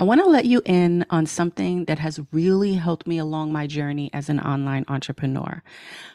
I want to let you in on something that has really helped me along my journey as an online entrepreneur.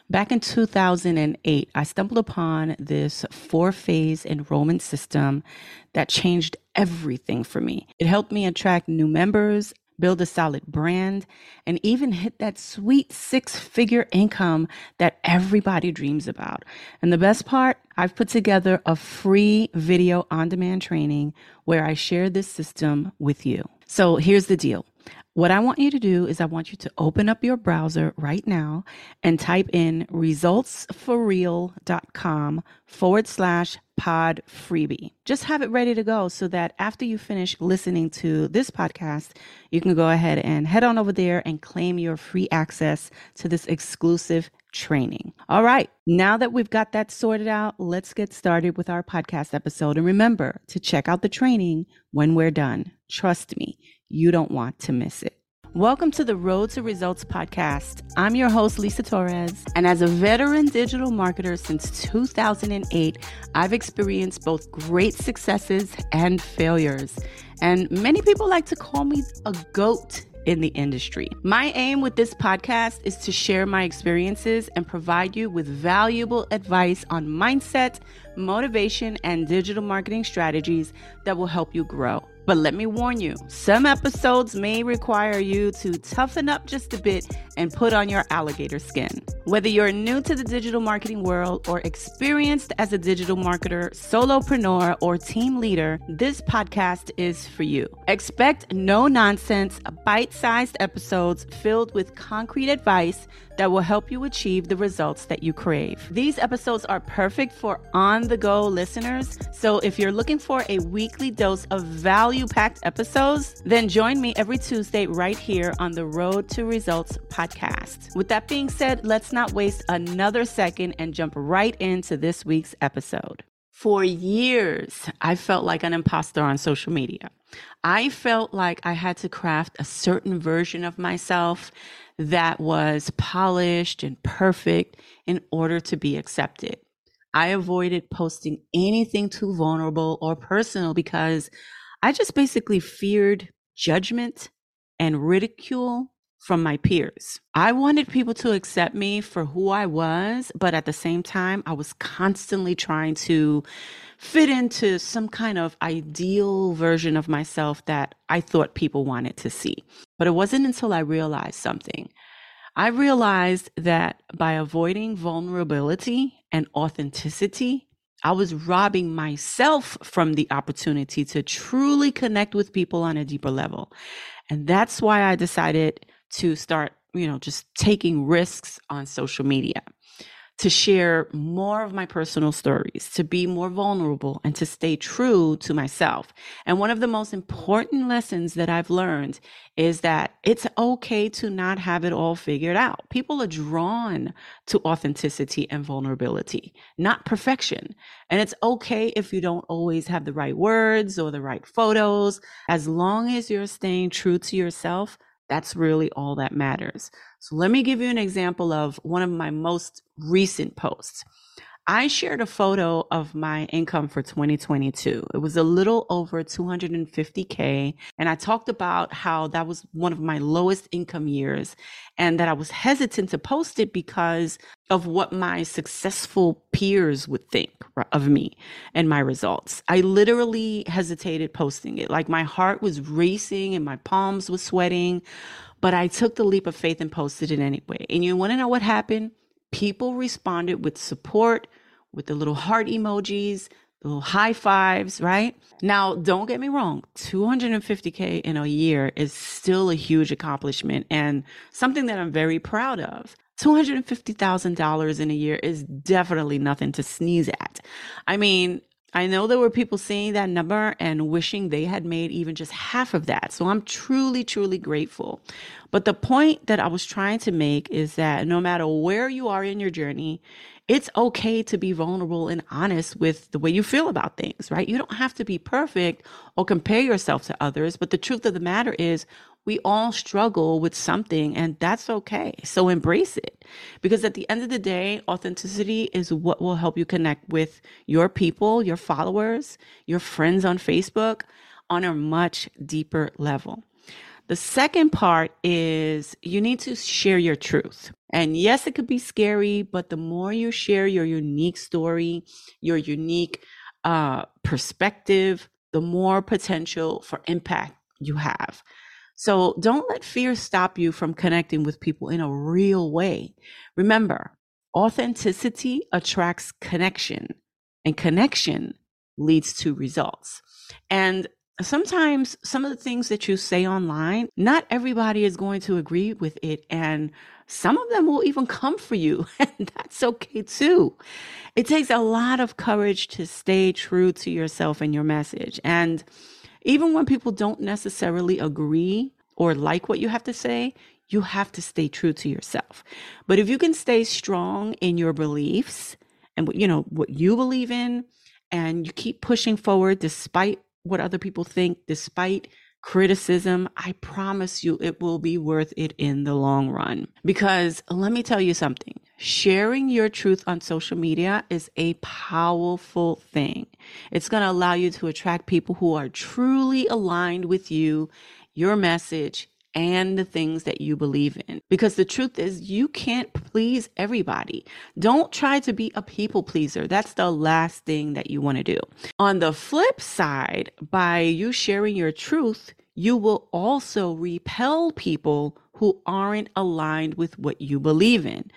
Back in 2008, I stumbled upon this 4-phase enrollment system that changed everything for me. It helped me attract new members, build a solid brand, and even hit that sweet 6-figure income that everybody dreams about. And the best part, I've put together a free video on-demand training where I share this system with you. So here's the deal. What I want you to do is I want you to open up your browser right now and type in resultsforreal.com/pod freebie. Just have it ready to go so that after you finish listening to this podcast, you can go ahead and head on over there and claim your free access to this exclusive training. All right, now that we've got that sorted out, let's get started with our podcast episode. And remember to check out the training when we're done. Trust me, you don't want to miss it. Welcome to the Road to Results Podcast. I'm your host, Lisa Torres. And as a veteran digital marketer since 2008, I've experienced both great successes and failures. And many people like to call me a goat in the industry. My aim with this podcast is to share my experiences and provide you with valuable advice on mindset, motivation, and digital marketing strategies that will help you grow. But let me warn you, some episodes may require you to toughen up just a bit and put on your alligator skin. Whether you're new to the digital marketing world or experienced as a digital marketer, solopreneur, or team leader, this podcast is for you. Expect no nonsense, bite-sized episodes filled with concrete advice that will help you achieve the results that you crave. These episodes are perfect for on-the-go listeners. So if you're looking for a weekly dose of value-packed episodes, then join me every Tuesday right here on the Road to Results podcast. With that being said, let's not waste another second and jump right into this week's episode. For years, I felt like an imposter on social media. I felt like I had to craft a certain version of myself that was polished and perfect in order to be accepted. I avoided posting anything too vulnerable or personal because I just basically feared judgment and ridicule from my peers. I wanted people to accept me for who I was, but at the same time, I was constantly trying to fit into some kind of ideal version of myself that I thought people wanted to see. But it wasn't until I realized something. I realized that by avoiding vulnerability and authenticity, I was robbing myself from the opportunity to truly connect with people on a deeper level. And that's why I decided to start, just taking risks on social media, to share more of my personal stories, to be more vulnerable, and to stay true to myself. And one of the most important lessons that I've learned is that it's okay to not have it all figured out. People are drawn to authenticity and vulnerability, not perfection. And it's okay if you don't always have the right words or the right photos. As long as you're staying true to yourself, that's really all that matters. So let me give you an example of one of my most recent posts. I shared a photo of my income for 2022. It was a little over $250K. And I talked about how that was one of my lowest income years and that I was hesitant to post it because of what my successful peers would think of me and my results. I literally hesitated posting it. Like my heart was racing and my palms were sweating, but I took the leap of faith and posted it anyway. And you want to know what happened? People responded with support, with the little heart emojis, the little high fives, right? Now, don't get me wrong, $250K in a year is still a huge accomplishment and something that I'm very proud of. $250,000 in a year is definitely nothing to sneeze at. I mean, I know there were people seeing that number and wishing they had made even just half of that. So I'm truly, truly grateful. But the point that I was trying to make is that no matter where you are in your journey, it's okay to be vulnerable and honest with the way you feel about things, right? You don't have to be perfect or compare yourself to others. But the truth of the matter is, we all struggle with something, and that's okay. So embrace it, because at the end of the day, authenticity is what will help you connect with your people, your followers, your friends on Facebook. on a much deeper level. The second part is you need to share your truth. And yes, it could be scary, but the more you share your unique story, your unique perspective, the more potential for impact you have. So don't let fear stop you from connecting with people in a real way. Remember, authenticity attracts connection, and connection leads to results. And sometimes some of the things that you say online, not everybody is going to agree with it. And some of them will even come for you. And that's okay too. It takes a lot of courage to stay true to yourself and your message. And even when people don't necessarily agree or like what you have to say, you have to stay true to yourself. But if you can stay strong in your beliefs and what you believe in, and you keep pushing forward despite what other people think, despite criticism, I promise you it will be worth it in the long run. Because let me tell you something, sharing your truth on social media is a powerful thing. It's going to allow you to attract people who are truly aligned with you, your message, and the things that you believe in. Because the truth is, you can't please everybody. Don't try to be a people pleaser. That's the last thing that you want to do. On the flip side, by you sharing your truth, you will also repel people who aren't aligned with what you believe in.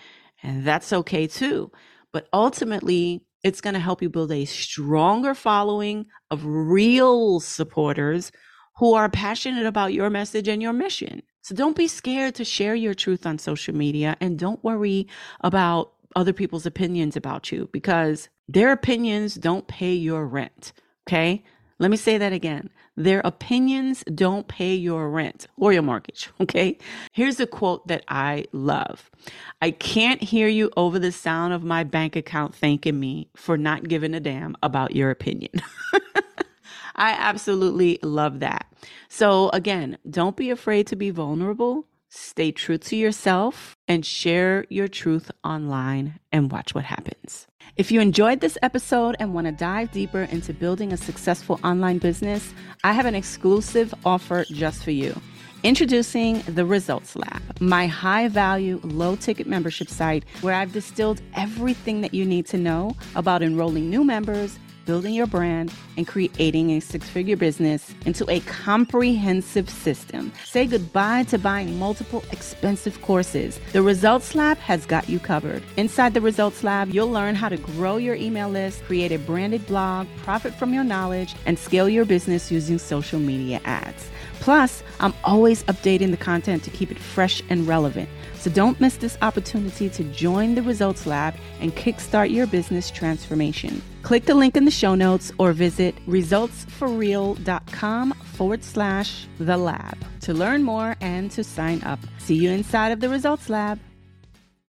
And that's okay too. But ultimately, it's going to help you build a stronger following of real supporters who are passionate about your message and your mission. So don't be scared to share your truth on social media, and don't worry about other people's opinions about you, because their opinions don't pay your rent, okay? Let me say that again. Their opinions don't pay your rent or your mortgage, okay? Here's a quote that I love. "I can't hear you over the sound of my bank account thanking me for not giving a damn about your opinion." I absolutely love that. So again, don't be afraid to be vulnerable, stay true to yourself, and share your truth online and watch what happens. If you enjoyed this episode and want to dive deeper into building a successful online business, I have an exclusive offer just for you. Introducing The Results Lab, my high-value, low-ticket membership site where I've distilled everything that you need to know about enrolling new members, building your brand, and creating a six-figure business into a comprehensive system. Say goodbye to buying multiple expensive courses. The Results Lab has got you covered. Inside the Results Lab, you'll learn how to grow your email list, create a branded blog, profit from your knowledge, and scale your business using social media ads. Plus, I'm always updating the content to keep it fresh and relevant. So don't miss this opportunity to join the Results Lab and kickstart your business transformation. Click the link in the show notes or visit resultsforreal.com/the lab to learn more and to sign up. See you inside of the Results Lab.